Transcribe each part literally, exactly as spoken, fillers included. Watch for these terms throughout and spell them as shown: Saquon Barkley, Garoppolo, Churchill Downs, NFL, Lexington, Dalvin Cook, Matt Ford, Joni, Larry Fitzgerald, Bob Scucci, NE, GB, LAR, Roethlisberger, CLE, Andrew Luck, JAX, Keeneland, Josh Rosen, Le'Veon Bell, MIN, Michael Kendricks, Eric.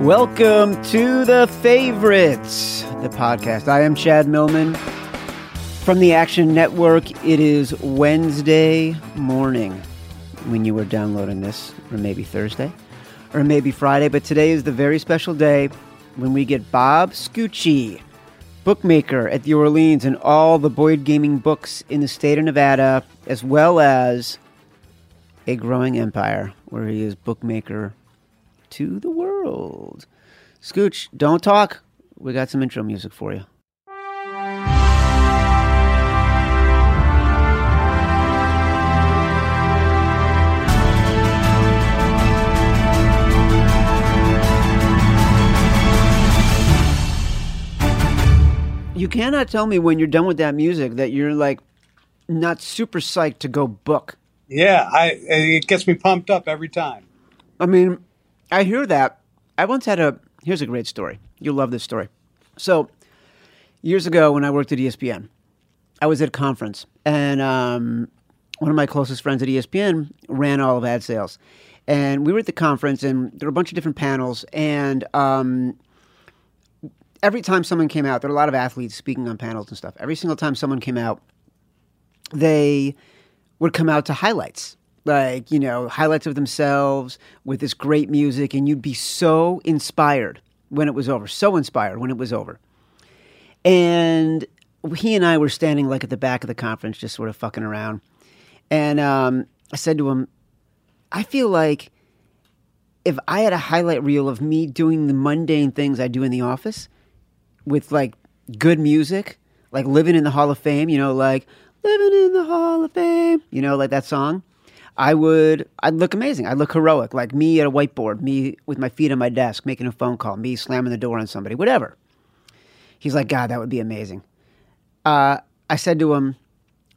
Welcome to The Favorites, the podcast. I am Chad Millman from the Action Network. It is Wednesday morning when you are downloading this, or maybe Thursday, or maybe Friday. But today is the very special day when we get Bob Scucci, bookmaker at the Orleans and all the Boyd Gaming books in the state of Nevada, as well as a growing empire where he is bookmaker to the world. Scooch, don't talk. We got some intro music for you. You cannot tell me when you're done with that music that you're like not super psyched to go book. Yeah, I it gets me pumped up every time. I mean, I hear that. I once had a, here's a great story. You'll love this story. So years ago when I worked at E S P N, I was at a conference and um, one of my closest friends at E S P N ran all of ad sales. And we were at the conference and there were a bunch of different panels and um, every time someone came out, there were a lot of athletes speaking on panels and stuff. Every single time someone came out, they would come out to highlights. Like, you know, highlights of themselves with this great music, and you'd be so inspired when it was over. So inspired when it was over. And he and I were standing, like, at the back of the conference, just sort of fucking around. And um, I said to him, I feel like if I had a highlight reel of me doing the mundane things I do in the office with, like, good music, like living in the Hall of Fame, you know, like, living in the Hall of Fame, you know, like that song. I would, I'd look amazing. I'd look heroic, like me at a whiteboard, me with my feet on my desk, making a phone call, me slamming the door on somebody, whatever. He's like, God, that would be amazing. Uh, I said to him,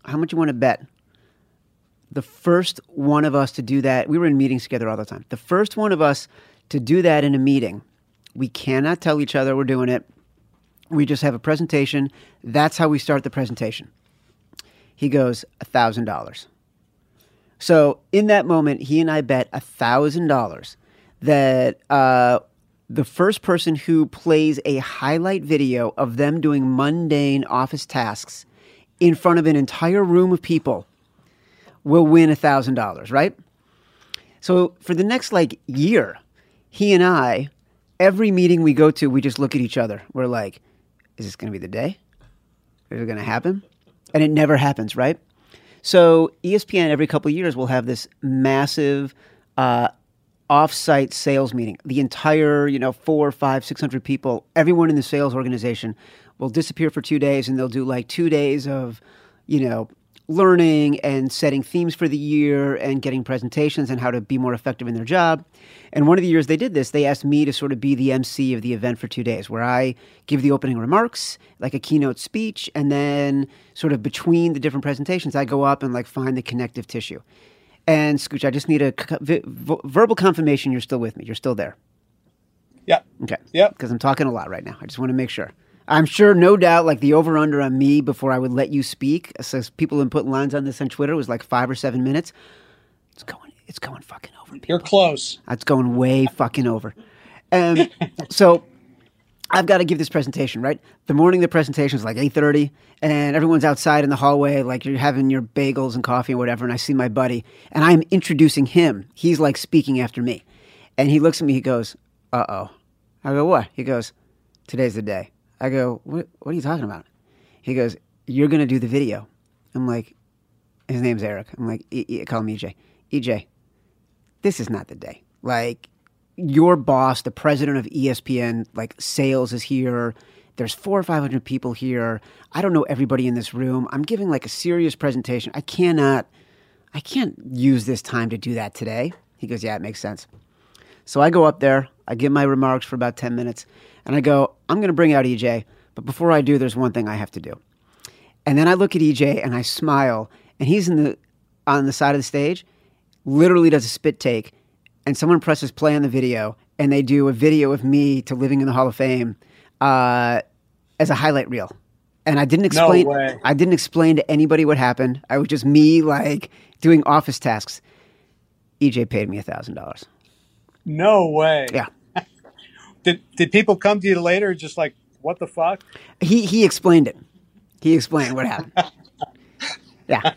how much you want to bet? The first one of us to do that, we were in meetings together all the time. The first one of us to do that in a meeting, we cannot tell each other we're doing it. We just have a presentation. That's how we start the presentation. He goes, one thousand dollars. So in that moment, he and I bet one thousand dollars that uh, the first person who plays a highlight video of them doing mundane office tasks in front of an entire room of people will win one thousand dollars, right? So for the next, like, year, he and I, every meeting we go to, we just look at each other. We're like, is this going to be the day? Is it going to happen? And it never happens, right? So E S P N every couple of years will have this massive uh, off-site sales meeting. The entire, you know, four, five, six hundred people, everyone in the sales organization will disappear for two days, and they'll do like two days of, you know, learning and setting themes for the year and getting presentations and how to be more effective in their job. And one of the years they did this, they asked me to sort of be the M C of the event for two days where I give the opening remarks, like a keynote speech, and then sort of between the different presentations, I go up and like find the connective tissue. And Scooch, I just need a v- v- verbal confirmation you're still with me. You're still there. Yeah. Okay. Yeah. Because I'm talking a lot right now. I just want to make sure. I'm sure, no doubt, like the over-under on me before I would let you speak, says people have been putting lines on this on Twitter, was like five or seven minutes. It's going, it's going fucking over. People. You're close. It's going way fucking over. And so I've got to give this presentation, right? The morning the presentation is like eight thirty, and everyone's outside in the hallway, like you're having your bagels and coffee or whatever, and I see my buddy, and I'm introducing him. He's like speaking after me. And he looks at me, he goes, uh-oh. I go, what? He goes, today's the day. I go, what, what are you talking about? He goes, you're going to do the video. I'm like, his name's Eric. I'm like, e- e- call him E J. E J, this is not the day. Like, your boss, the president of E S P N, like, sales is here. There's four or five hundred people here. I don't know everybody in this room. I'm giving, like, a serious presentation. I cannot, I can't use this time to do that today. He goes, yeah, it makes sense. So I go up there. I give my remarks for about ten minutes. And I go, I'm going to bring out E J, but before I do, there's one thing I have to do. And then I look at E J and I smile, and he's in the on the side of the stage, literally does a spit take, and someone presses play on the video, and they do a video of me to Living in the Hall of Fame uh, as a highlight reel. And I didn't explain. No way. I didn't explain to anybody what happened. I was just me, like, doing office tasks. E J paid me one thousand dollars. No way. Yeah. Did did people come to you later just like, what the fuck? He he explained it. He explained what happened. Yeah.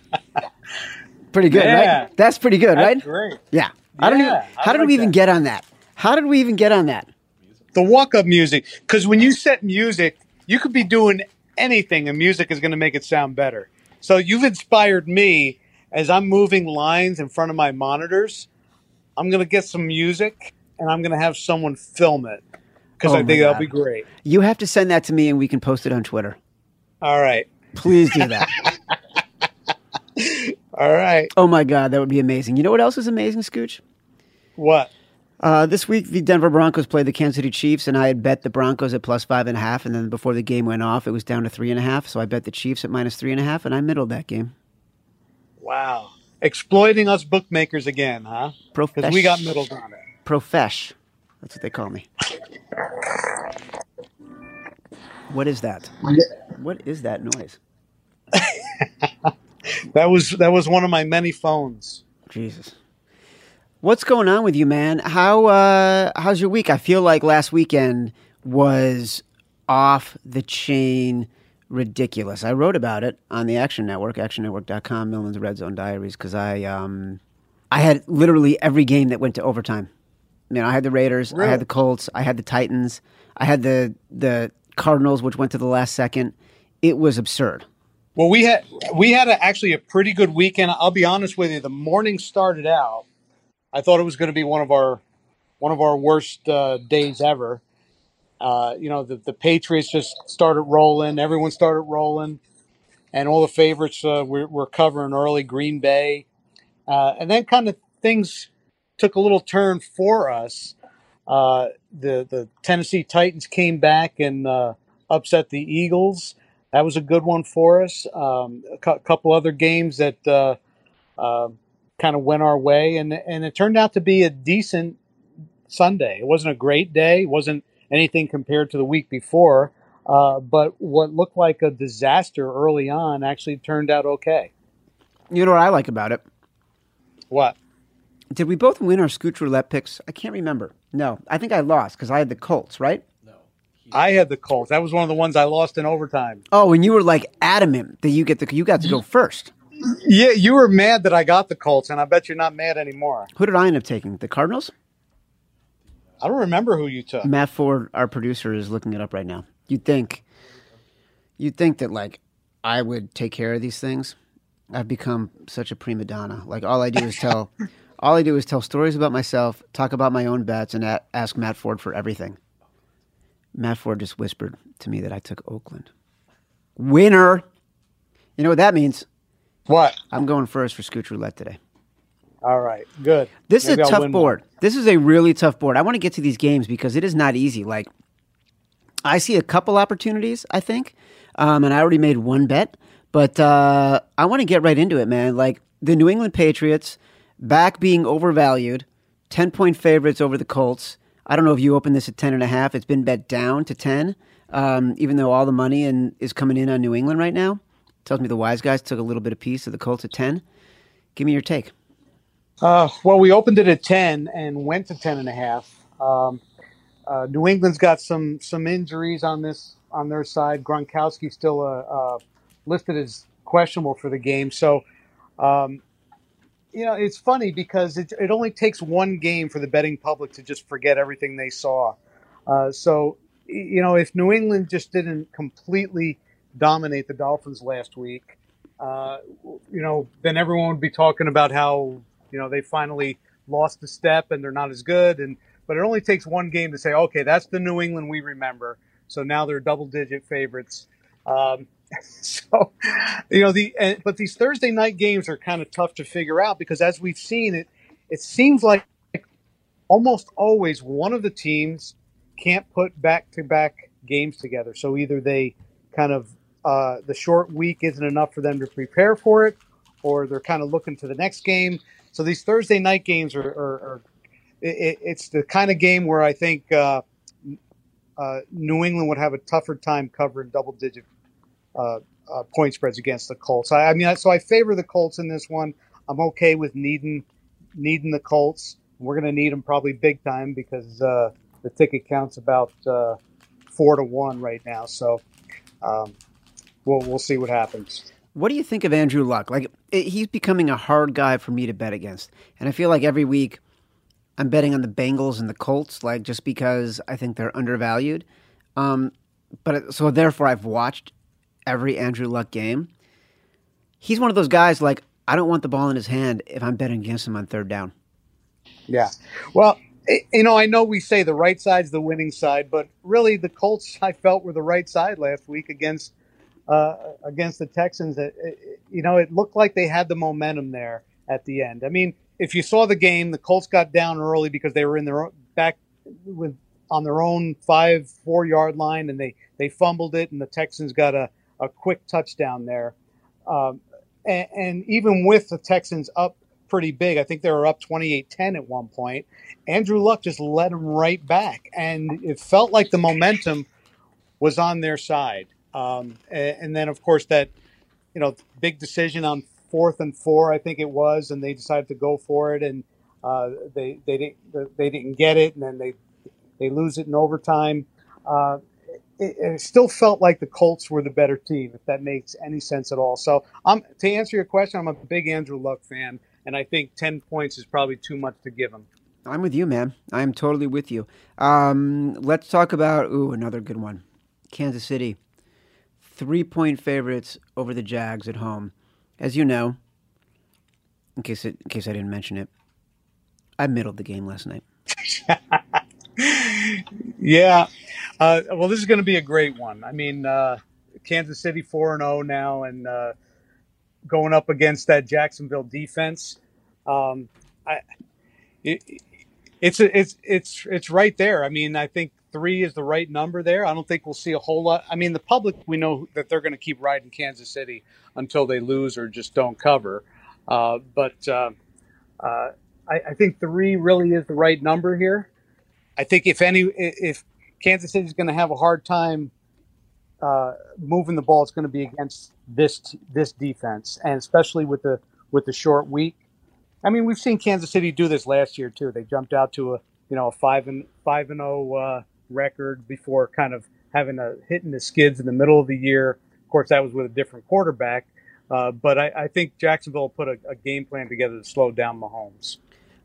Pretty good, yeah. Right? That's pretty good, That's right? Great. Yeah. I don't yeah, even, how I did like we even that. get on that? How did we even get on that? The walk-up music. Because when you set music, you could be doing anything and music is going to make it sound better. So you've inspired me as I'm moving lines in front of my monitors. I'm going to get some music and I'm going to have someone film it because oh I think God. that'll be great. You have to send that to me and we can post it on Twitter. All right. Please do that. All right. Oh, my God. That would be amazing. You know what else is amazing, Scooch? What? Uh, this week, the Denver Broncos played the Kansas City Chiefs, and I had bet the Broncos at plus five and a half, and then before the game went off, it was down to three and a half, so I bet the Chiefs at minus three and a half, and I middled that game. Wow. Exploiting us bookmakers again, huh? Profesh. Because we got middled on it. Profesh. That's what they call me. What is that? What is that noise? That was that was one of my many phones. Jesus. What's going on with you, man? How uh, how's your week? I feel like last weekend was off the chain ridiculous. I wrote about it on the Action Network, action network dot com, Millman's Red Zone Diaries, because I um, I had literally every game that went to overtime. You know, I had the Raiders, really? I had the Colts, I had the Titans, I had the the Cardinals, which went to the last second. It was absurd. Well, we had we had a, actually a pretty good weekend. I'll be honest with you. The morning started out. I thought it was going to be one of our one of our worst uh, days ever. Uh, you know, the, the Patriots just started rolling. Everyone started rolling, and all the favorites uh, were, were covering early. Green Bay, uh, and then kind of things took a little turn for us. Uh, the the Tennessee Titans came back and uh, upset the Eagles. That was a good one for us. Um, a cu- couple other games that uh, uh, kind of went our way, and and it turned out to be a decent Sunday. It wasn't a great day. It wasn't anything compared to the week before, uh, but what looked like a disaster early on actually turned out okay. You know what I like about it? What? Did we both win our Scooch Roulette picks? I can't remember. No, I think I lost because I had the Colts, right? I had the Colts. That was one of the ones I lost in overtime. Oh, and you were like adamant that you get the you got to go first. Yeah, you were mad that I got the Colts, and I bet you're not mad anymore. Who did I end up taking? The Cardinals? I don't remember who you took. Matt Ford, our producer, is looking it up right now. You'd think, you'd think that like I would take care of these things. I've become such a prima donna. Like all I do is tell, all I do is tell stories about myself, talk about my own bets, and at, ask Matt Ford for everything. Matt Ford just whispered to me that I took Oakland. Winner! You know what that means? What? I'm going first for Scooch Roulette today. All right, good. This Maybe is a I'll tough board. More. This is a really tough board. I want to get to these games because it is not easy. Like, I see a couple opportunities, I think, um, and I already made one bet, but uh, I want to get right into it, man. Like, the New England Patriots, back being overvalued, ten-point favorites over the Colts. I don't know if you opened this at ten and a half. It's been bet down to ten, um, even though all the money in, is coming in on New England right now. It tells me the wise guys took a little bit of piece of the Colts at ten. Give me your take. Uh, well, we opened it at ten and went to ten and a half. Um, uh, New England's got some some injuries on this on their side. Gronkowski still uh, uh, listed as questionable for the game. So, um you know, it's funny because it, it only takes one game for the betting public to just forget everything they saw. Uh, so, you know, if New England just didn't completely dominate the Dolphins last week, uh, you know, then everyone would be talking about how, you know, they finally lost the step and they're not as good. And but it only takes one game to say, okay, that's the New England we remember. So now they're double-digit favorites. Um So, you know, the uh, but these Thursday night games are kind of tough to figure out because as we've seen, it it seems like almost always one of the teams can't put back-to-back games together. So either they kind of uh, – the short week isn't enough for them to prepare for it or they're kind of looking to the next game. So these Thursday night games are, are, are – it, it's the kind of game where I think uh, uh, New England would have a tougher time covering double-digit Uh, uh, point spreads against the Colts. I, I mean, I, so I favor the Colts in this one. I'm okay with needing needing the Colts. We're going to need them probably big time because uh, the ticket count's about uh, four to one right now. So um, we'll we'll see what happens. What do you think of Andrew Luck? Like, it, he's becoming a hard guy for me to bet against, and I feel like every week I'm betting on the Bengals and the Colts, like just because I think they're undervalued. Um, but so therefore, I've watched every Andrew Luck game. He's one of those guys, like, I don't want the ball in his hand if I'm betting against him on third down. Yeah. Well, it, you know, I know we say the right side's the winning side, but really the Colts, I felt, were the right side last week against uh, against the Texans. It, it, you know, it looked like they had the momentum there at the end. I mean, if you saw the game, the Colts got down early because they were in their own, back with on their own five, four-yard line, and they, they fumbled it, and the Texans got a, a quick touchdown there. Um, and, and even with the Texans up pretty big, I think they were up twenty-eight ten at one point, Andrew Luck just led them right back. And it felt like the momentum was on their side. Um, and, and then, of course, that, you know, big decision on fourth and four, I think it was, and they decided to go for it. And uh, they, they, didn't, they didn't get it. And then they, they lose it in overtime. Uh, It, it still felt like the Colts were the better team, if that makes any sense at all. So I'm, to answer your question, I'm a big Andrew Luck fan, and I think ten points is probably too much to give him. I'm with you, man. I'm totally with you. Um, let's talk about, ooh, another good one. Kansas City, three-point favorites over the Jags at home. As you know, in case, it, in case I didn't mention it, I middled the game last night. Yeah. Uh, well, this is going to be a great one. I mean, uh, Kansas City four and oh now, and uh, going up against that Jacksonville defense. Um, I, it, it's it's it's it's right there. I mean, I think three is the right number there. I don't think we'll see a whole lot. I mean, the public, we know that they're going to keep riding Kansas City until they lose or just don't cover. Uh, but uh, uh, I, I think three really is the right number here. I think if any, if Kansas City is going to have a hard time uh, moving the ball, it's going to be against this this defense, and especially with the with the short week. I mean, we've seen Kansas City do this last year too. They jumped out to a you know a five and five and oh uh, record before kind of having a hitting the skids in the middle of the year. Of course, that was with a different quarterback, uh, but I, I think Jacksonville put a, a game plan together to slow down Mahomes.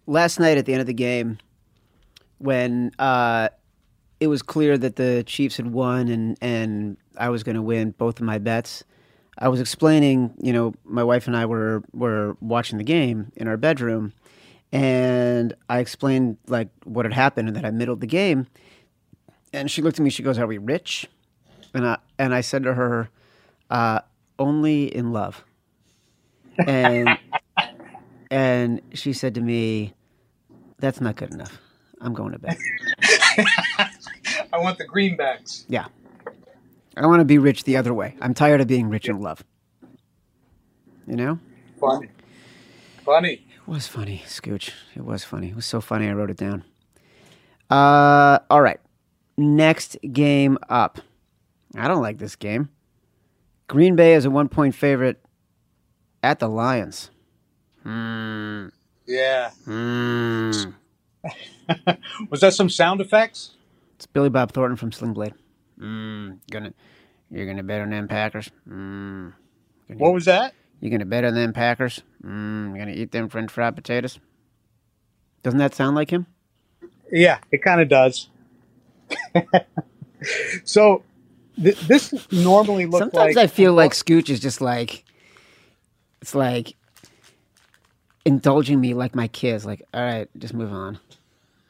Last night at the end of the game, when uh, it was clear that the Chiefs had won and, and I was going to win both of my bets, I was explaining, you know, my wife and I were, were watching the game in our bedroom, and I explained, like, what had happened and that I middled the game. And she looked at me, she goes, "Are we rich?" And I, and I said to her, uh, "Only in love." And and she said to me, "That's not good enough. I'm going to bed." I want the greenbacks. Yeah. I want to be rich the other way. I'm tired of being rich in love. You know? Funny. Funny. It was funny, Scooch. It was funny. It was so funny I wrote it down. Uh, all right. Next game up. I don't like this game. Green Bay is a one-point favorite at the Lions. Hmm. Yeah. Hmm. Was that some sound effects? It's Billy Bob Thornton from Sling Blade. Mm, gonna, you're gonna bet on them Packers. Mm, gonna, what was that? You're gonna bet on them Packers. Mm, you're gonna eat them French fried potatoes. Doesn't that sound like him? Yeah, it kind of does. So th- this normally looks. Sometimes like- I feel like Scooch is just like, it's like indulging me like my kids. Like, all right, just move on.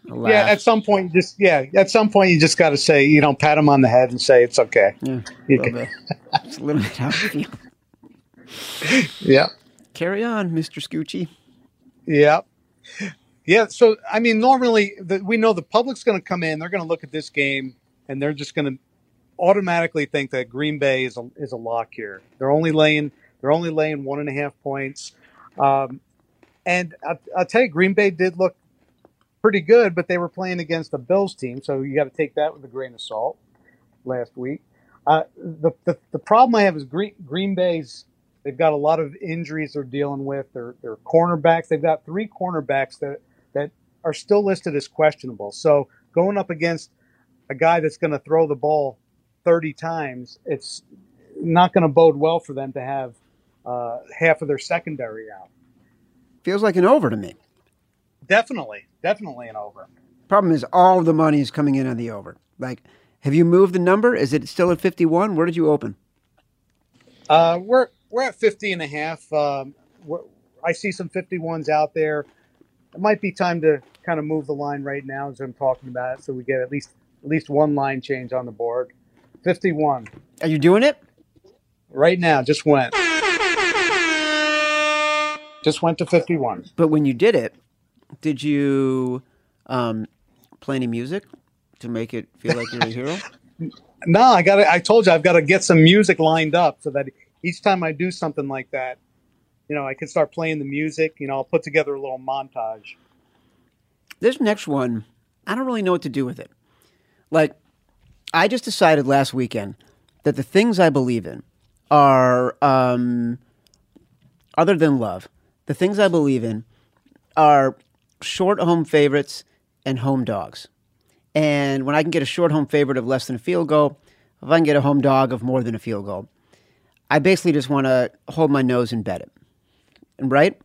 Laugh. Yeah, at some point, just yeah, at some point, you just got to say, you know, pat him on the head and say it's okay. Yeah, you a can. Just a little bit how I feel. Yeah. Carry on, Mister Scoochie. Yeah, yeah. So I mean, normally the, we know the public's going to come in; they're going to look at this game, and they're just going to automatically think that Green Bay is a is a lock here. They're only laying they're only laying one and a half points, um, and I, I'll tell you, Green Bay did look pretty good, but they were playing against the Bills team, so you got to take that with a grain of salt. Last week, uh, the, the the problem I have is Green Green Bay's. They've got a lot of injuries they're dealing with. They're they're cornerbacks. They've got three cornerbacks that that are still listed as questionable. So going up against a guy that's going to throw the ball thirty times, it's not going to bode well for them to have uh, half of their secondary out. Feels like an over to me. Definitely. Definitely an over. Problem is all the money is coming in on the over. Like, have you moved the number? Is it still at fifty-one? Where did you open? Uh, we're we're at fifty and a half. Um, I see some fifty-ones out there. It might be time to kind of move the line right now as I'm talking about it, so we get at least at least one line change on the board. fifty-one. Are you doing it? Right now, just went. Just went to fifty-one. But when you did it, did you um, play any music to make it feel like you're a hero? No, I got. I told you I've got to get some music lined up so that each time I do something like that, you know, I can start playing the music. You know, I'll put together a little montage. This next one, I don't really know what to do with it. Like, I just decided last weekend that the things I believe in are, um, other than love, the things I believe in are short home favorites and home dogs. And when I can get a short home favorite of less than a field goal, if I can get a home dog of more than a field goal, I basically just want to hold my nose and bet it. Right?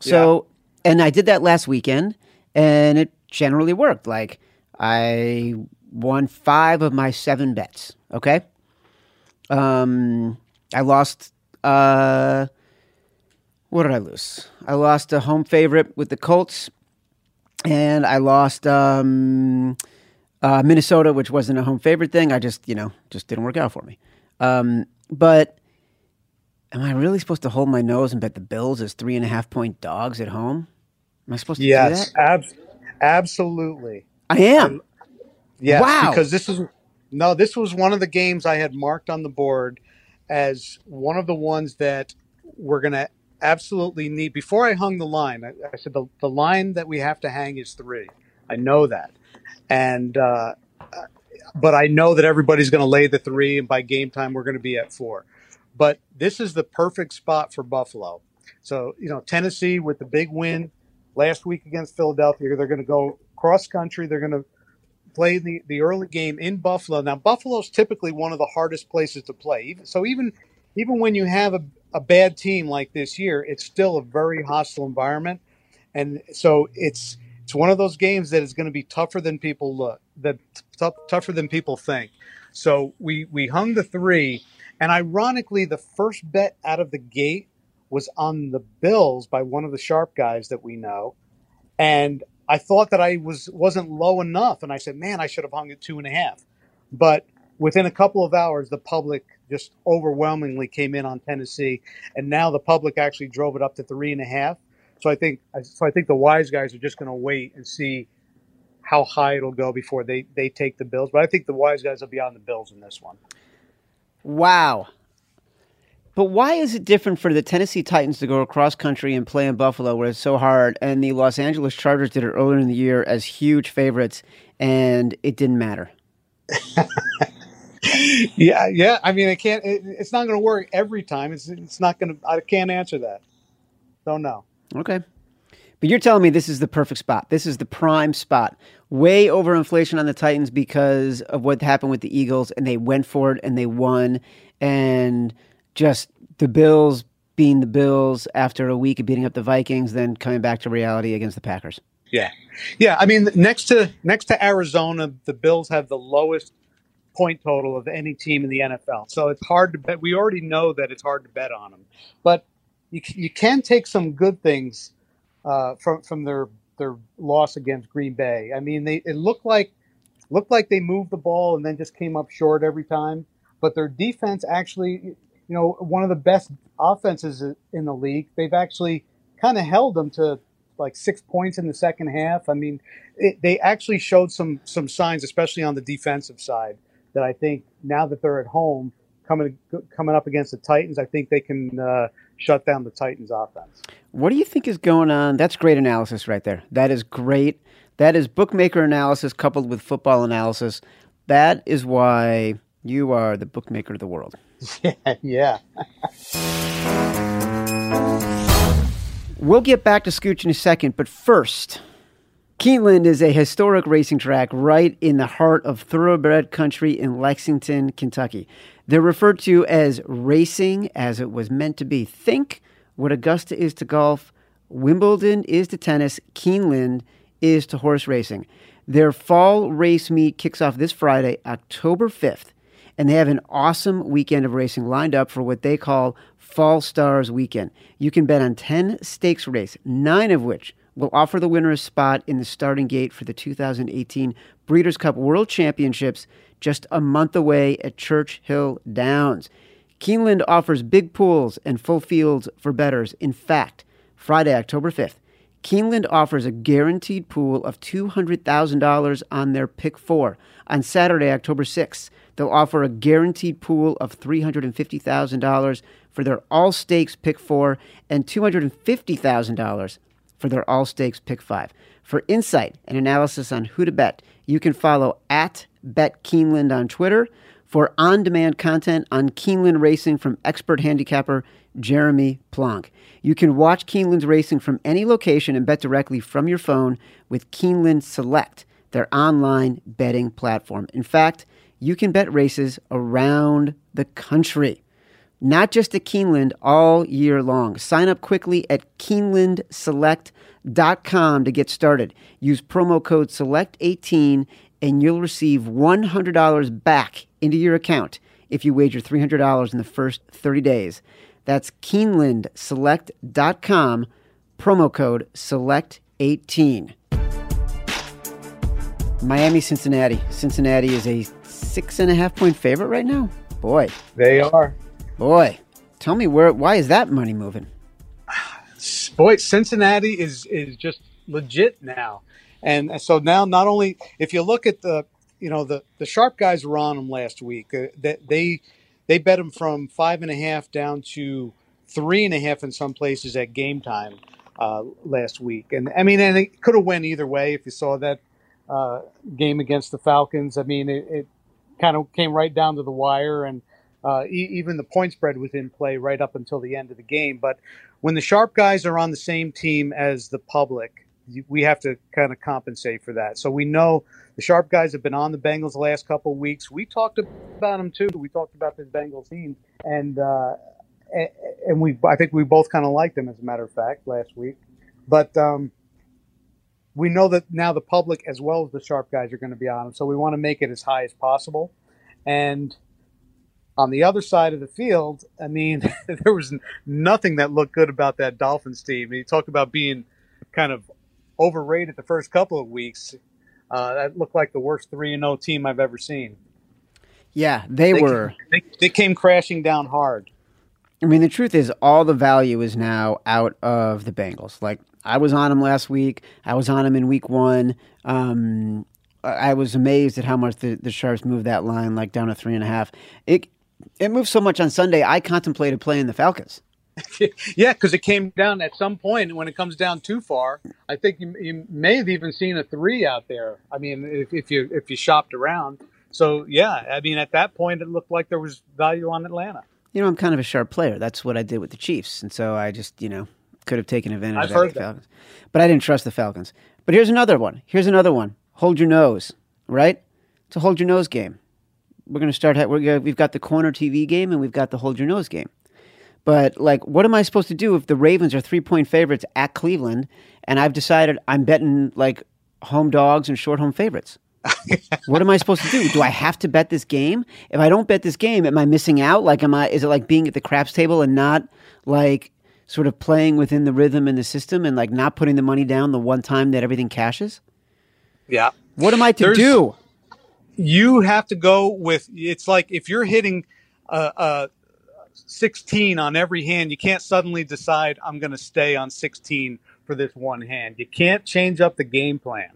So, yeah. And I did that last weekend, and it generally worked. Like, I won five of my seven bets, okay? Um, I lost, uh, what did I lose? I lost a home favorite with the Colts, and I lost um, uh, Minnesota, which wasn't a home favorite thing. I just, you know, just didn't work out for me. Um, but am I really supposed to hold my nose and bet the Bills as three and a half point dogs at home? Am I supposed to yes, do that? Ab- absolutely. I am. I, yes, wow. Because this is no, this was one of the games I had marked on the board as one of the ones that we're going to absolutely need. Before I hung the line, I, I said the, the line that we have to hang is three. I know that. And, uh, but I know that everybody's going to lay the three, and by game time, we're going to be at four. But this is the perfect spot for Buffalo. So, you know, Tennessee with the big win last week against Philadelphia, they're going to go cross country. They're going to play the, the early game in Buffalo. Now, Buffalo's typically one of the hardest places to play. So even even when you have a, a bad team like this year, it's still a very hostile environment. And so it's it's one of those games that is going to be tougher than people look, that t- tougher than people think. So we, we hung the three. And ironically, the first bet out of the gate was on the Bills by one of the sharp guys that we know. And I thought that I was, wasn't low enough. And I said, man, I should have hung it two and a half. But within a couple of hours, the public just overwhelmingly came in on Tennessee. And now the public actually drove it up to three and a half. So I think, so I think the wise guys are just going to wait and see how high it'll go before they, they take the Bills. But I think the wise guys will be on the Bills in this one. Wow. But why is it different for the Tennessee Titans to go across country and play in Buffalo where it's so hard, and the Los Angeles Chargers did it earlier in the year as huge favorites, and it didn't matter? yeah, yeah. I mean, it can't, it, it's not going to work every time. It's, it's not going to – I can't answer that. Don't know. Okay. But you're telling me this is the perfect spot. This is the prime spot. Way over inflation on the Titans because of what happened with the Eagles, and they went for it and they won. And just the Bills being the Bills after a week of beating up the Vikings, then coming back to reality against the Packers. Yeah. Yeah. I mean, next to next to Arizona, the Bills have the lowest point total of any team in the N F L. So it's hard to bet. We already know that it's hard to bet on them. But you, you can take some good things Uh, from from their their loss against Green Bay. I mean, they it looked like looked like they moved the ball and then just came up short every time. But their defense actually, you know, one of the best offenses in the league. They've actually kind of held them to like six points in the second half. I mean, it, they actually showed some some signs, especially on the defensive side, that I think now that they're at home coming coming up against the Titans, I think they can uh, shut down the Titans' offense. What do you think is going on? That's great analysis right there. That is great. That is bookmaker analysis coupled with football analysis. That is why you are the bookmaker of the world. Yeah. We'll get back to Scooch in a second, but first, Keeneland is a historic racing track right in the heart of thoroughbred country in Lexington, Kentucky. They're referred to as racing as it was meant to be. Think what Augusta is to golf, Wimbledon is to tennis, Keeneland is to horse racing. Their fall race meet kicks off this Friday, October fifth, and they have an awesome weekend of racing lined up for what they call Fall Stars Weekend. You can bet on ten stakes races, nine of which will offer the winner a spot in the starting gate for the two thousand eighteen Breeders' Cup World Championships just a month away at Churchill Downs. Keeneland offers big pools and full fields for bettors. In fact, Friday, October fifth, Keeneland offers a guaranteed pool of two hundred thousand dollars on their pick four. On Saturday, October sixth, they'll offer a guaranteed pool of three hundred fifty thousand dollars for their all-stakes pick four and two hundred fifty thousand dollars for their all-stakes pick five. For insight and analysis on who to bet, you can follow at BetKeeneland on Twitter. For on-demand content on Keeneland racing from expert handicapper Jeremy Plonk. You can watch Keeneland's racing from any location and bet directly from your phone with Keeneland Select, their online betting platform. In fact, you can bet races around the country, not just at Keeneland, all year long. Sign up quickly at Keeneland Select dot com to get started. Use promo code SELECT eighteen and you'll receive one hundred dollars back into your account if you wager three hundred dollars in the first thirty days. That's Keeneland Select dot com, promo code SELECT eighteen. Miami, Cincinnati. Cincinnati is a six and a half point favorite right now. Boy. They are. Boy. Tell me where, why is that money moving? Boy, Cincinnati is, is just legit now. And so now, not only if you look at the, you know, the, the sharp guys were on them last week. Uh, they, they they bet them from five and a half down to three and a half in some places at game time uh, last week. And I mean, and it could have went either way. If you saw that uh, game against the Falcons, I mean, it, it kind of came right down to the wire, and uh, e- even the point spread was in play right up until the end of the game. But when the sharp guys are on the same team as the public, we have to kind of compensate for that. So we know the sharp guys have been on the Bengals the last couple of weeks. We talked about them too. We talked about this Bengals team, and uh, and we I think we both kind of liked them, as a matter of fact, last week. But um, we know that now the public as well as the sharp guys are going to be on them. So we want to make it as high as possible. And on the other side of the field, I mean, there was nothing that looked good about that Dolphins team. You talk about being kind of overrated the first couple of weeks. Uh, that looked like the worst three and oh team I've ever seen. Yeah, they, they were. Came, they, they came crashing down hard. I mean, the truth is all the value is now out of the Bengals. Like, I was on them last week. I was on them in week one. Um, I was amazed at how much the, the Sharps moved that line, like, down to three and a half. It, it moved so much on Sunday, I contemplated playing the Falcons. Yeah, because it came down at some point. When it comes down too far, I think you, you may have even seen a three out there. I mean, if, if you if you shopped around. So yeah, I mean, at that point, it looked like there was value on Atlanta. You know, I'm kind of a sharp player. That's what I did with the Chiefs, and so I just you know could have taken advantage I've of heard the that. Falcons, but I didn't trust the Falcons. But here's another one. Here's another one. Hold your nose, right? It's a hold your nose game. We're gonna start. We're gonna, we've got the corner T V game, and we've got the hold your nose game. But, like, what am I supposed to do if the Ravens are three-point favorites at Cleveland and I've decided I'm betting, like, home dogs and short home favorites? What am I supposed to do? Do I have to bet this game? If I don't bet this game, am I missing out? Like, am I? Is it like being at the craps table and not, like, sort of playing within the rhythm and the system and, like, not putting the money down the one time that everything cashes? Yeah. What am I to There's, do? You have to go with – it's like if you're hitting uh, – uh, sixteen on every hand. You can't suddenly decide I'm going to stay on sixteen for this one hand. You can't change up the game plan.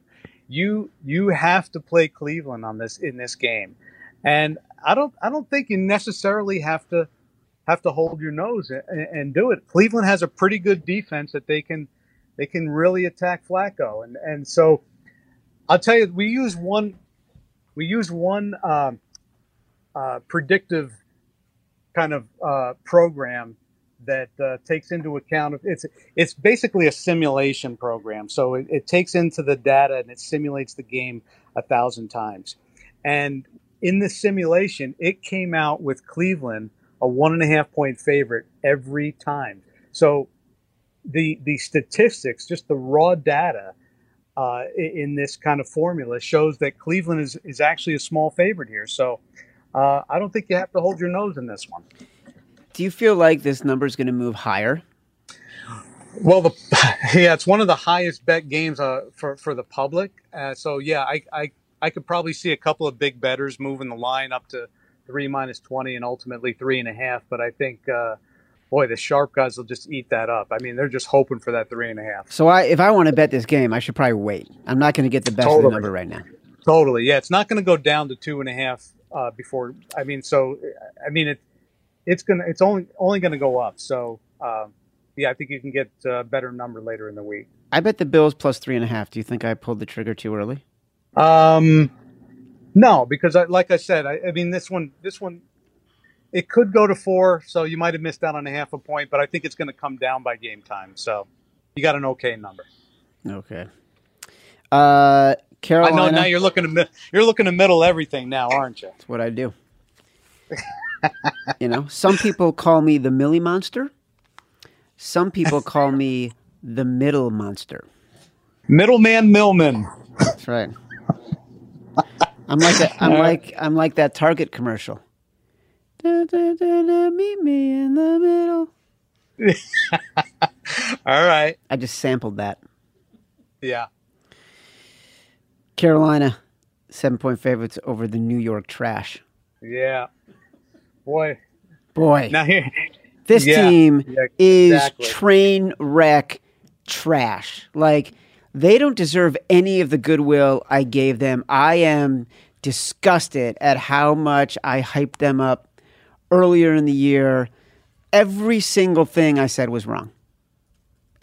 You you have to play Cleveland on this in this game, and I don't I don't think you necessarily have to have to hold your nose and, and do it. Cleveland has a pretty good defense that they can they can really attack Flacco, and and so I'll tell you we use one we use one um, uh, predictive. kind of uh, program that uh, takes into account of, it's it's basically a simulation program. So it, it takes into the data and it simulates the game a thousand times. And in the simulation, it came out with Cleveland a one and a half point favorite every time. So the the statistics, just the raw data uh, in this kind of formula shows that Cleveland is, is actually a small favorite here. So uh, I don't think you have to hold your nose in this one. Do you feel like this number is going to move higher? Well, the, yeah, it's one of the highest bet games uh, for, for the public. Uh, so, yeah, I, I I could probably see a couple of big bettors moving the line up to three minus twenty and ultimately three and a half. But I think, uh, boy, the sharp guys will just eat that up. I mean, they're just hoping for that three and a half. So I, if I want to bet this game, I should probably wait. I'm not going to get the best totally. of the number right now. Totally. Yeah, it's not going to go down to two and a half uh, before. I mean, so, I mean, it, it's going to, it's only, only going to go up. So, uh, yeah, I think you can get a better number later in the week. I bet the Bills plus three and a half. Do you think I pulled the trigger too early? Um, no, because I, like I said, I, I mean, this one, this one, it could go to four. So you might've missed out on a half a point, but I think it's going to come down by game time. So you got an okay number. Okay. Uh, Carolina. I know now you're looking to, you're looking to middle everything now, aren't you? That's what I do. You know, some people call me the Millie Monster. Some people call me the Middle Monster. Middleman Millman. That's right. I'm like a, I'm like I'm like that Target commercial. Da, da, da, da, meet me in the middle. All right. I just sampled that. Yeah. Carolina, seven point favorites over the New York Trash. Yeah. Boy. Boy. Now here. This yeah, team yeah, exactly. is train wreck trash. Like, they don't deserve any of the goodwill I gave them. I am disgusted at how much I hyped them up earlier in the year. Every single thing I said was wrong.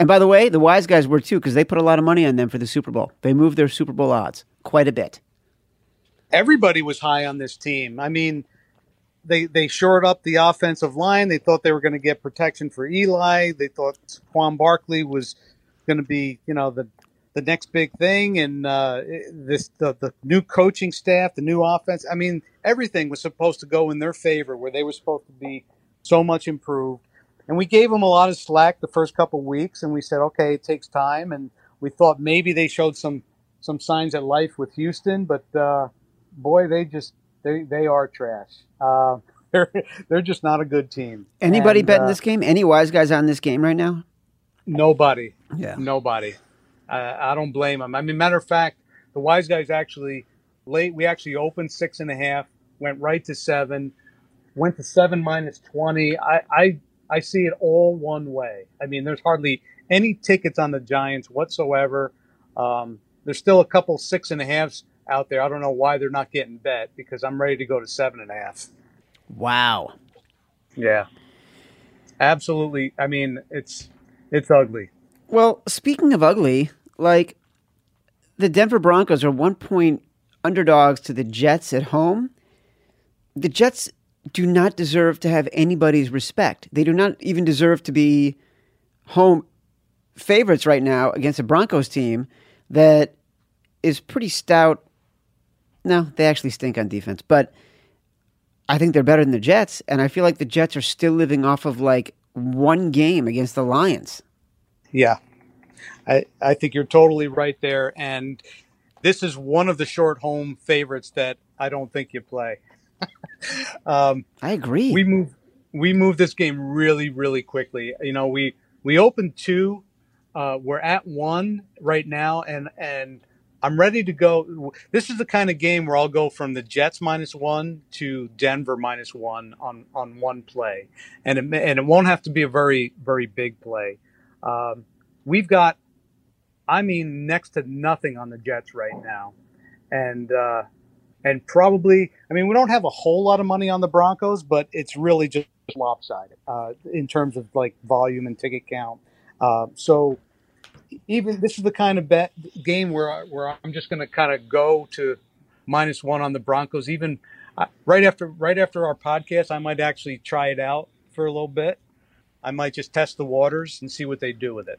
And by the way, the wise guys were too, because they put a lot of money on them for the Super Bowl. They moved their Super Bowl odds quite a bit. Everybody was high on this team. I mean, They they shored up the offensive line. They thought they were going to get protection for Eli. They thought Saquon Barkley was going to be, you know, the the next big thing. And uh, this the, the new coaching staff, the new offense. I mean, everything was supposed to go in their favor, where they were supposed to be so much improved. And we gave them a lot of slack the first couple of weeks, and we said, okay, it takes time. And we thought maybe they showed some some signs of life with Houston, but uh, boy, they just. They they are trash. Uh, they're they're just not a good team. Anybody and, betting uh, this game? Any wise guys on this game right now? Nobody. Yeah. Nobody. Uh, I don't blame them. I mean, matter of fact, the wise guys actually late. We actually opened six and a half, went right to seven, went to seven minus twenty. I I, I see it all one way. I mean, there's hardly any tickets on the Giants whatsoever. Um, there's still a couple six and a halves out there. I don't know why they're not getting bet, because I'm ready to go to seven and a half. Wow. Yeah. Absolutely. I mean, it's it's ugly. Well, speaking of ugly, like, the Denver Broncos are one point underdogs to the Jets at home. The Jets do not deserve to have anybody's respect. They do not even deserve to be home favorites right now against a Broncos team that is pretty stout. No, they actually stink on defense, but I think they're better than the Jets, and I feel like the Jets are still living off of, like, one game against the Lions. Yeah, I, I think you're totally right there, and this is one of the short home favorites that I don't think you play. um, I agree. We move we move this game really, really quickly. You know, we, we opened two. Uh, we're at one right now, and and – I'm ready to go. This is the kind of game where I'll go from the Jets minus one to Denver minus one on, on one play. And it, and it won't have to be a very, very big play. Um, we've got, I mean, next to nothing on the Jets right now. And, uh, and probably, I mean, we don't have a whole lot of money on the Broncos, but it's really just lopsided, uh, in terms of, like, volume and ticket count. Uh, so, Even this is the kind of bet game where I, where I'm just going to kind of go to minus one on the Broncos. Even uh, right after right after our podcast, I might actually try it out for a little bit. I might just test the waters and see what they do with it.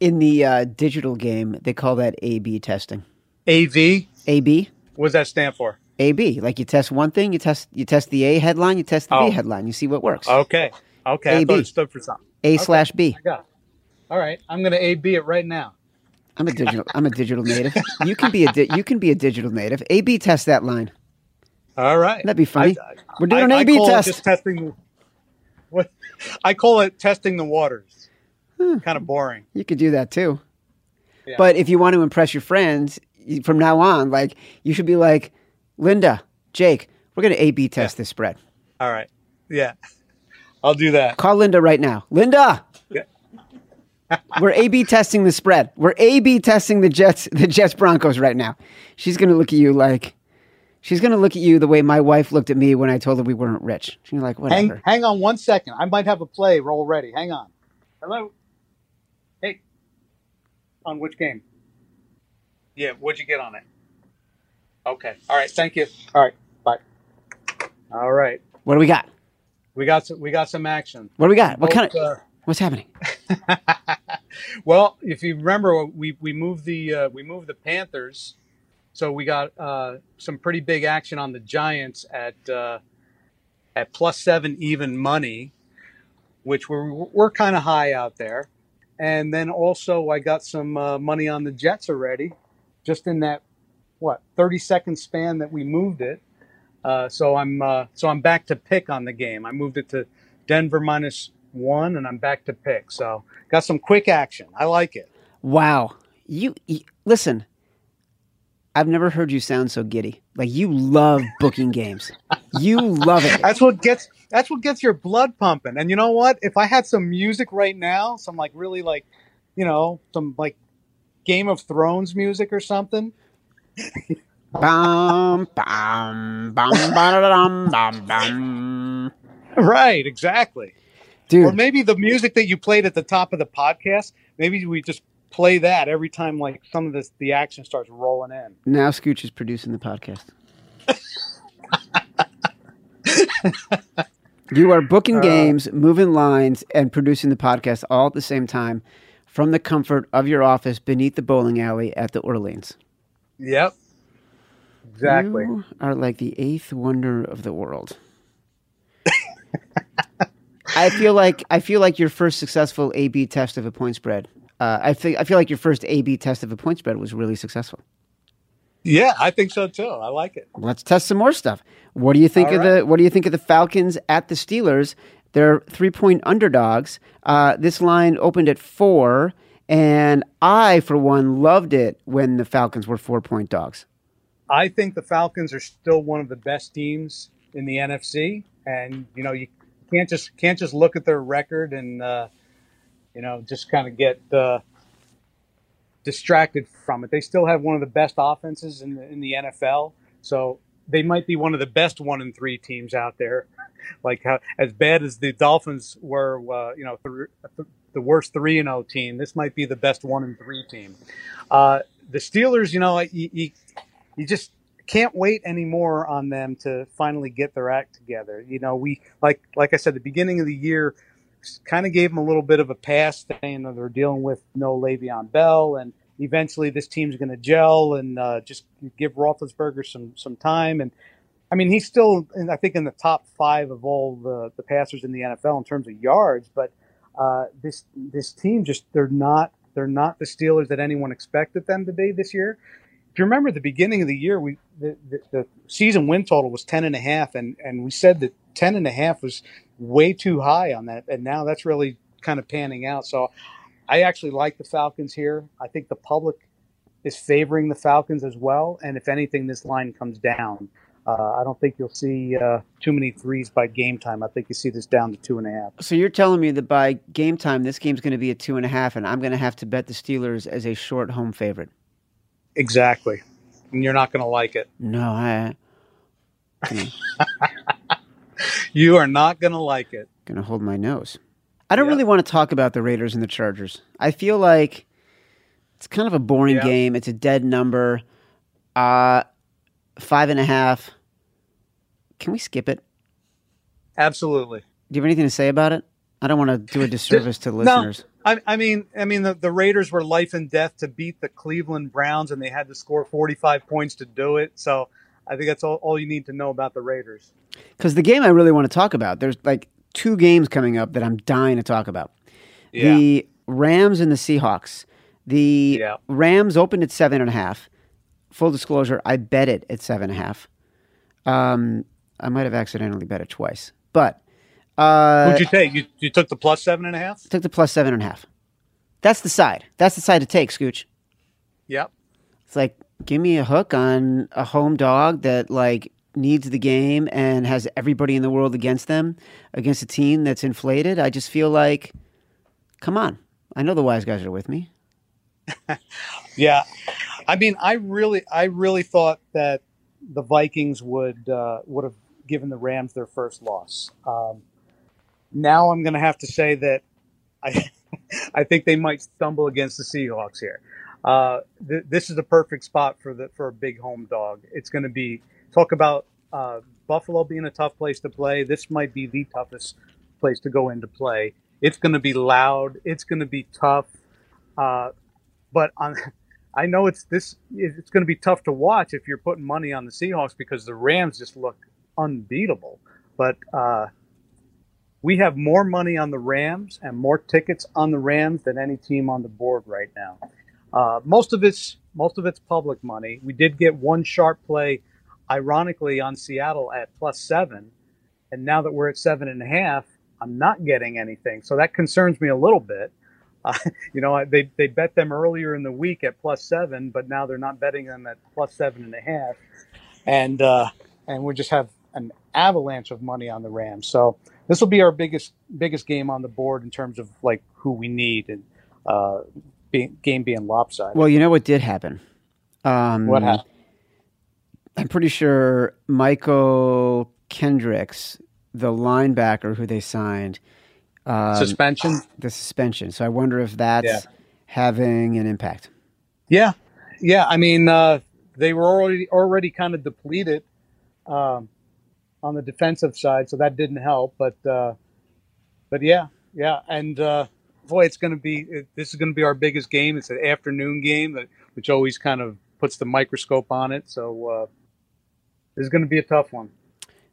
In the uh, digital game, they call that A B testing. A V? A B. What does that stand for? A B. Like you test one thing, you test you test the A headline, you test the oh. B headline. You see what works. Okay. Okay. A B. I thought it stood for something. A okay. slash B. I got it. All right. I'm going to A B it right now. I'm a digital. I'm a digital native. You can be a di- you can be a digital native. A B test that line. All right. That'd be funny. I, I, We're doing I, an A B test. Just testing. What? I call it testing the waters. Hmm. Kind of boring. You could do that too. Yeah. But if you want to impress your friends from now on, like you should be like, Linda, Jake, we're going to A B test yeah. this spread. All right. Yeah. I'll do that. Call Linda right now. Linda. Yeah. We're A B testing the spread. We're A B testing the Jets, the Jets Broncos right now. She's going to look at you like, she's going to look at you the way my wife looked at me when I told her we weren't rich. She's like, whatever. Hang, hang on one second. I might have a play roll ready. Hang on. Hello. Hey. On which game? Yeah. What'd you get on it? Okay. All right. Thank you. All right. Bye. All right. What do we got? We got some, we got some action. What do we got? What Both, kind of, uh, what's happening? Well, if you remember, we, we moved the, uh, we moved the Panthers. So we got uh, some pretty big action on the Giants at, uh, at plus seven, even money, which we're, we're kind of high out there. And then also I got some uh, money on the Jets already, just in that, what, thirty second span that we moved it. Uh, so I'm, uh, so I'm back to pick on the game. I moved it to Denver minus one and I'm back to pick. So got some quick action. I like it. Wow. You, you listen, I've never heard you sound so giddy. Like you love booking games. You love it. That's what gets, that's what gets your blood pumping. And you know what? If I had some music right now, some like really like, you know, some like Game of Thrones music or something. Bum, bum, bum, bum, bum, bum. Right, exactly. Dude. Or maybe the music that you played at the top of the podcast, maybe we just play that every time like some of this the action starts rolling in. Now Scooch is producing the podcast. You are booking uh, games, moving lines, and producing the podcast all at the same time from the comfort of your office beneath the bowling alley at the Orleans. Yep. Exactly. You are like the eighth wonder of the world. I feel like I feel like your first successful A B test of a point spread. Uh, I think I feel like your first A B test of a point spread was really successful. Yeah, I think so too. I like it. Let's test some more stuff. What do you think All of right. the What do you think of the Falcons at the Steelers? They're three point underdogs. Uh, this line opened at four, and I, for one, loved it when the Falcons were four point dogs. I think the Falcons are still one of the best teams in the N F C, and you know you can't just can't just look at their record and. Uh, You know, just kind of get uh, distracted from it. They still have one of the best offenses in the, in the N F L, so they might be one of the best one and three teams out there. Like how as bad as the Dolphins were, uh, you know, th- th- the worst three and zero team. This might be the best one and three team. Uh, the Steelers, you know, you, you you just can't wait anymore on them to finally get their act together. You know, we like like I said, the beginning of the year. Kind of gave them a little bit of a pass, saying that they're dealing with no Le'Veon Bell, and eventually this team's going to gel and uh, just give Roethlisberger some some time. And I mean, he's still, I think, in the top five of all the, the passers in the N F L in terms of yards. But uh, this this team just they're not they're not the Steelers that anyone expected them to be this year. If you remember, at the beginning of the year, we the, the, the season win total was ten and a half, and and we said that ten and a half was way too high on that, and now that's really kind of panning out. So I actually like the Falcons here. I think the public is favoring the Falcons as well, and if anything, this line comes down. Uh, I don't think you'll see uh, too many threes by game time. I think you see this down to two and a half. So you're telling me that by game time, this game's going to be a two and a half, and I'm going to have to bet the Steelers as a short home favorite. Exactly. And you're not going to like it. No, I... I You are not going to like it. Going to hold my nose. I don't yep. really want to talk about the Raiders and the Chargers. I feel like it's kind of a boring yep. game. It's a dead number. Uh, five and a half. Can we skip it? Absolutely. Do you have anything to say about it? I don't want to do a disservice to listeners. No, I, I mean, I mean, the, the Raiders were life and death to beat the Cleveland Browns, and they had to score forty-five points to do it. So I think that's all, all you need to know about the Raiders. Because the game I really want to talk about, there's like two games coming up that I'm dying to talk about. Yeah. The Rams and the Seahawks. The yeah. Rams opened at seven and a half. Full disclosure, I bet it at seven and a half. Um, I might have accidentally bet it twice, but uh, what'd you take? You you took the plus seven and a half. Took the plus seven and a half. That's the side. That's the side to take, Scooch. Yep. It's like, give me a hook on a home dog that like needs the game and has everybody in the world against them, against a team that's inflated. I just feel like, come on. I know the wise guys are with me. Yeah. I mean, I really, I really thought that the Vikings would uh, would have given the Rams their first loss. Um, now I'm going to have to say that I, I think they might stumble against the Seahawks here. Uh, th- this is the perfect spot for the for a big home dog. It's going to be talk about uh, Buffalo being a tough place to play. This might be the toughest place to go into play. It's going to be loud. It's going to be tough. Uh, but on. I know it's this. It's going to be tough to watch if you're putting money on the Seahawks because the Rams just look unbeatable. But uh, we have more money on the Rams and more tickets on the Rams than any team on the board right now. Uh, most of it's most of it's public money. We did get one sharp play, ironically, on Seattle at plus seven, and now that we're at seven and a half, I'm not getting anything. So that concerns me a little bit. Uh, you know, they they bet them earlier in the week at plus seven, but now they're not betting them at plus seven and a half. And uh, and we just have an avalanche of money on the Rams. So this will be our biggest biggest game on the board in terms of like who we need and uh, being, game being lopsided. Well, you know what did happen? Um, what happened? I'm pretty sure Michael Kendricks, the linebacker who they signed, Um, suspension? The suspension. So I wonder if that's yeah. having an impact. Yeah. Yeah. I mean, uh, they were already already kind of depleted um, on the defensive side, so that didn't help. But, uh, but yeah. Yeah. And, uh, boy, it's going to be it, – this is going to be our biggest game. It's an afternoon game, which always kind of puts the microscope on it. So uh, this is going to be a tough one.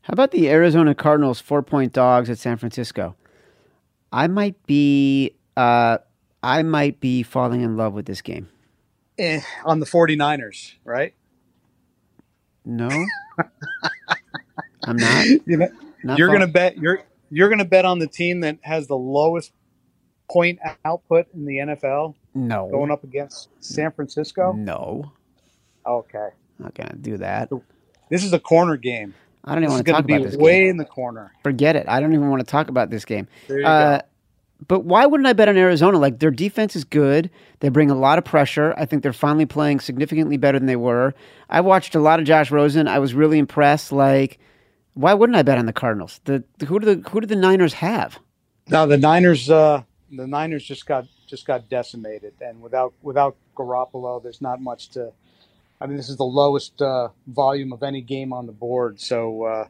How about the Arizona Cardinals four-point dogs at San Francisco? I might be uh, I might be falling in love with this game. Eh, on the 49ers, right? No. I'm not. You bet, not you're going to bet you're you're going to bet on the team that has the lowest point output in the N F L? No. Going up against San Francisco? No. Okay. I'm not going to do that. This is a corner game. I don't even want to talk about this game. It's going to be way in the corner. Forget it. I don't even want to talk about this game. There you uh, go. But why wouldn't I bet on Arizona? Like, their defense is good. They bring a lot of pressure. I think they're finally playing significantly better than they were. I watched a lot of Josh Rosen. I was really impressed. Like, why wouldn't I bet on the Cardinals? The who do the who do the Niners have? No, the Niners. Uh, the Niners just got just got decimated, and without without Garoppolo, there's not much to. I mean, this is the lowest uh, volume of any game on the board, so uh,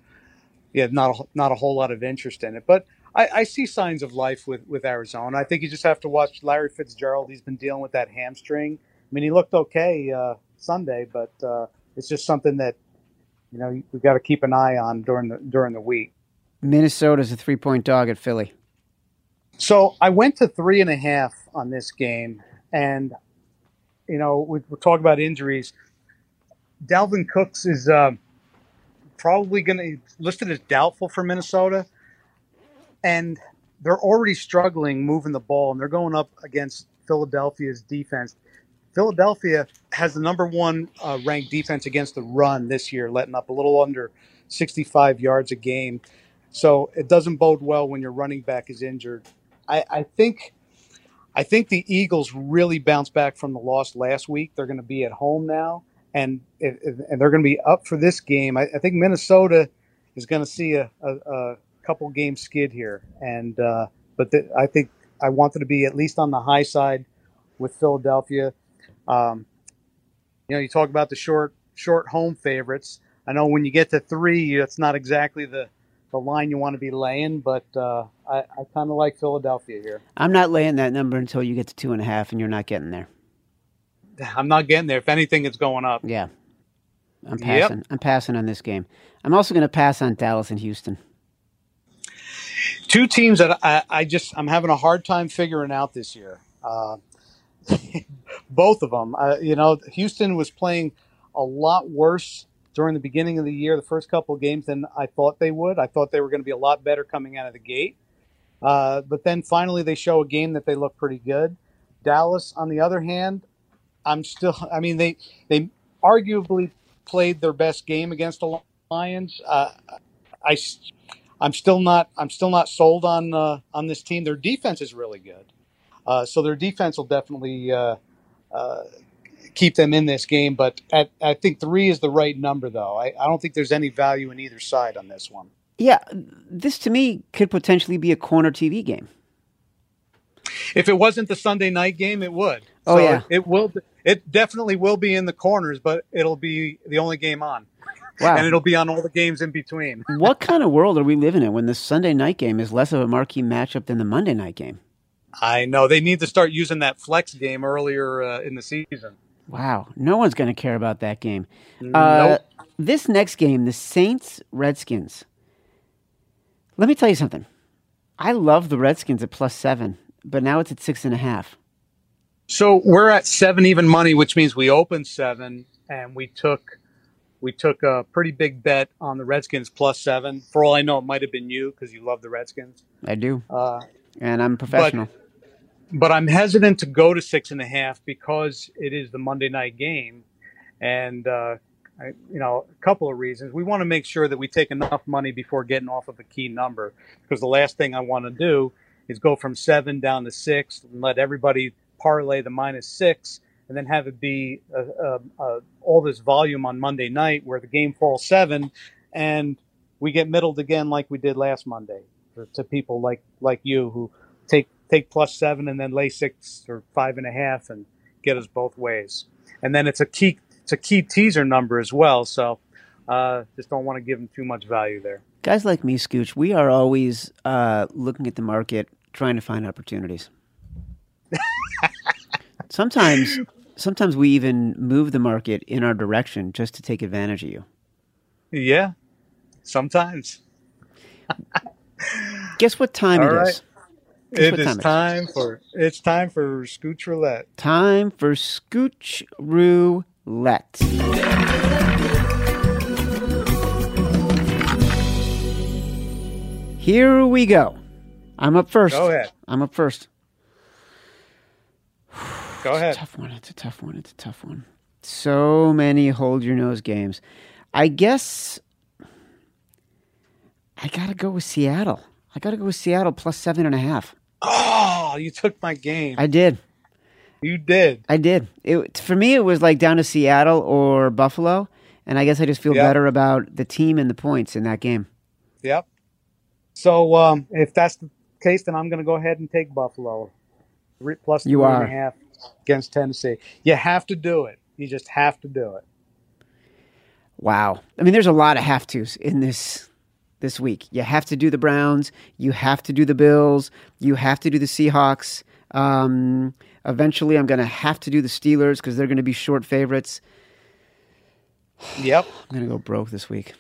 yeah, not a, not a whole lot of interest in it. But I, I see signs of life with, with Arizona. I think you just have to watch Larry Fitzgerald. He's been dealing with that hamstring. I mean, he looked okay uh, Sunday, but uh, it's just something that you know we've got to keep an eye on during the during the week. Minnesota's a three point dog at Philly. So I went to three and a half on this game, and you know we, we're talking about injuries. Dalvin Cooks is uh, probably going to listed as doubtful for Minnesota, and they're already struggling moving the ball, and they're going up against Philadelphia's defense. Philadelphia has the number one uh, ranked defense against the run this year, letting up a little under sixty-five yards a game. So it doesn't bode well when your running back is injured. I, I think. I think the Eagles really bounced back from the loss last week. They're going to be at home now. And it, it, and they're going to be up for this game. I, I think Minnesota is going to see a, a, a couple game skid here, and uh, but the, I think I want them to be at least on the high side with Philadelphia. Um, you know, you talk about the short short home favorites. I know when you get to three, that's not exactly the, the line you want to be laying, but uh, I, I kind of like Philadelphia here. I'm not laying that number until you get to two and a half, and you're not getting there. I'm not getting there. If anything, it's going up. Yeah. I'm passing. Yep. I'm passing on this game. I'm also going to pass on Dallas and Houston. Two teams that I, I just, I'm having a hard time figuring out this year. Uh, both of them. Uh, you know, Houston was playing a lot worse during the beginning of the year, the first couple of games, than I thought they would. I thought they were going to be a lot better coming out of the gate. Uh, but then finally they show a game that they look pretty good. Dallas, on the other hand, I'm still, I mean, they, they arguably played their best game against the Lions. Uh, I I'm still not I'm still not sold on uh, on this team. Their defense is really good, uh, so their defense will definitely uh, uh, keep them in this game. But at, I think three is the right number, though. I, I don't think there's any value in either side on this one. Yeah, this to me could potentially be a corner T V game. If it wasn't the Sunday night game, it would. Oh so yeah, it, it will. It definitely will be in the corners, but it'll be the only game on. Wow. And it'll be on all the games in between. What kind of world are we living in when the Sunday night game is less of a marquee matchup than the Monday night game? I know. They need to start using that flex game earlier uh, in the season. Wow. No one's going to care about that game. Nope. Uh, this next game, the Saints-Redskins. Let me tell you something. I love the Redskins at plus seven, but now it's at six and a half. So we're at seven even money, which means we opened seven, and we took... We took a pretty big bet on the Redskins plus seven. For all I know, it might have been you because you love the Redskins. I do, uh, and I'm a professional. But, but I'm hesitant to go to six and a half because it is the Monday night game, and uh, I, you know, a couple of reasons. We want to make sure that we take enough money before getting off of a key number, because the last thing I want to do is go from seven down to six and let everybody parlay the minus six. And then have it be uh, uh, uh, all this volume on Monday night where the game falls seven and we get middled again like we did last Monday to, to people like, like you who take take plus seven and then lay six or five and a half and get us both ways. And then it's a key, it's a key teaser number as well, so uh, just don't want to give them too much value there. Guys like me, Scooch, we are always uh, looking at the market, trying to find opportunities. Sometimes... Sometimes we even move the market in our direction just to take advantage of you. Yeah, sometimes. Guess what time All it right. is? Guess it is time, time it is. for it's time for Scooch Roulette. Time for Scooch Roulette. Here we go. I'm up first. Go ahead. I'm up first. Go ahead. It's a tough one. It's a tough one. It's a tough one. So many hold your nose games. I guess I got to go with Seattle. I got to go with Seattle plus seven and a half. Oh, you took my game. I did. You did. I did. It, for me, it was like down to Seattle or Buffalo, and I guess I just feel yep. better about the team and the points in that game. Yep. So um, if that's the case, then I'm going to go ahead and take Buffalo. Three, plus three and a half against Tennessee. You have to do it. You just have to do it. Wow. I mean, there's a lot of have-tos in this this week. You have to do the Browns. You have to do the Bills. You have to do the Seahawks. Um, eventually, I'm going to have to do the Steelers because they're going to be short favorites. Yep. I'm going to go broke this week.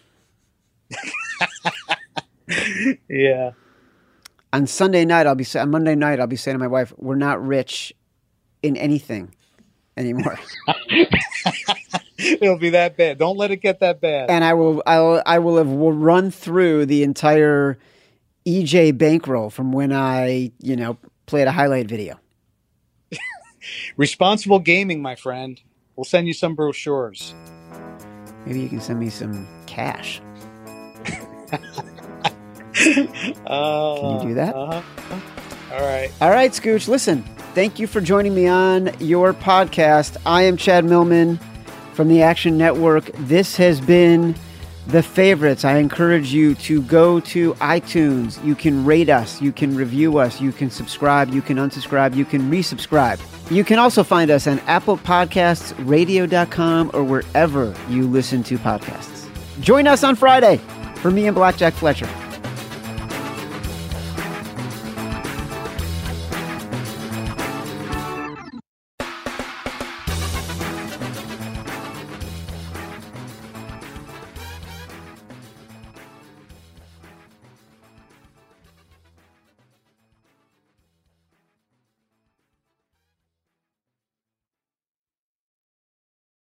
Yeah. On Sunday night, I'll be on Monday night. I'll be saying to my wife, "We're not rich in anything anymore." It'll be that bad. Don't let it get that bad. And I will. I'll. I will have will run through the entire E J bankroll from when I, you know, played a highlight video. Responsible gaming, my friend. We'll send you some brochures. Maybe you can send me some cash. Can you do that? Uh-huh. All right. All right, Scooch. Listen, thank you for joining me on your podcast. I am Chad Millman from the Action Network. This has been The Favorites. I encourage you to go to iTunes. You can rate us. You can review us. You can subscribe. You can unsubscribe. You can resubscribe. You can also find us on Apple Podcasts, radio dot com, or wherever you listen to podcasts. Join us on Friday for me and Blackjack Fletcher.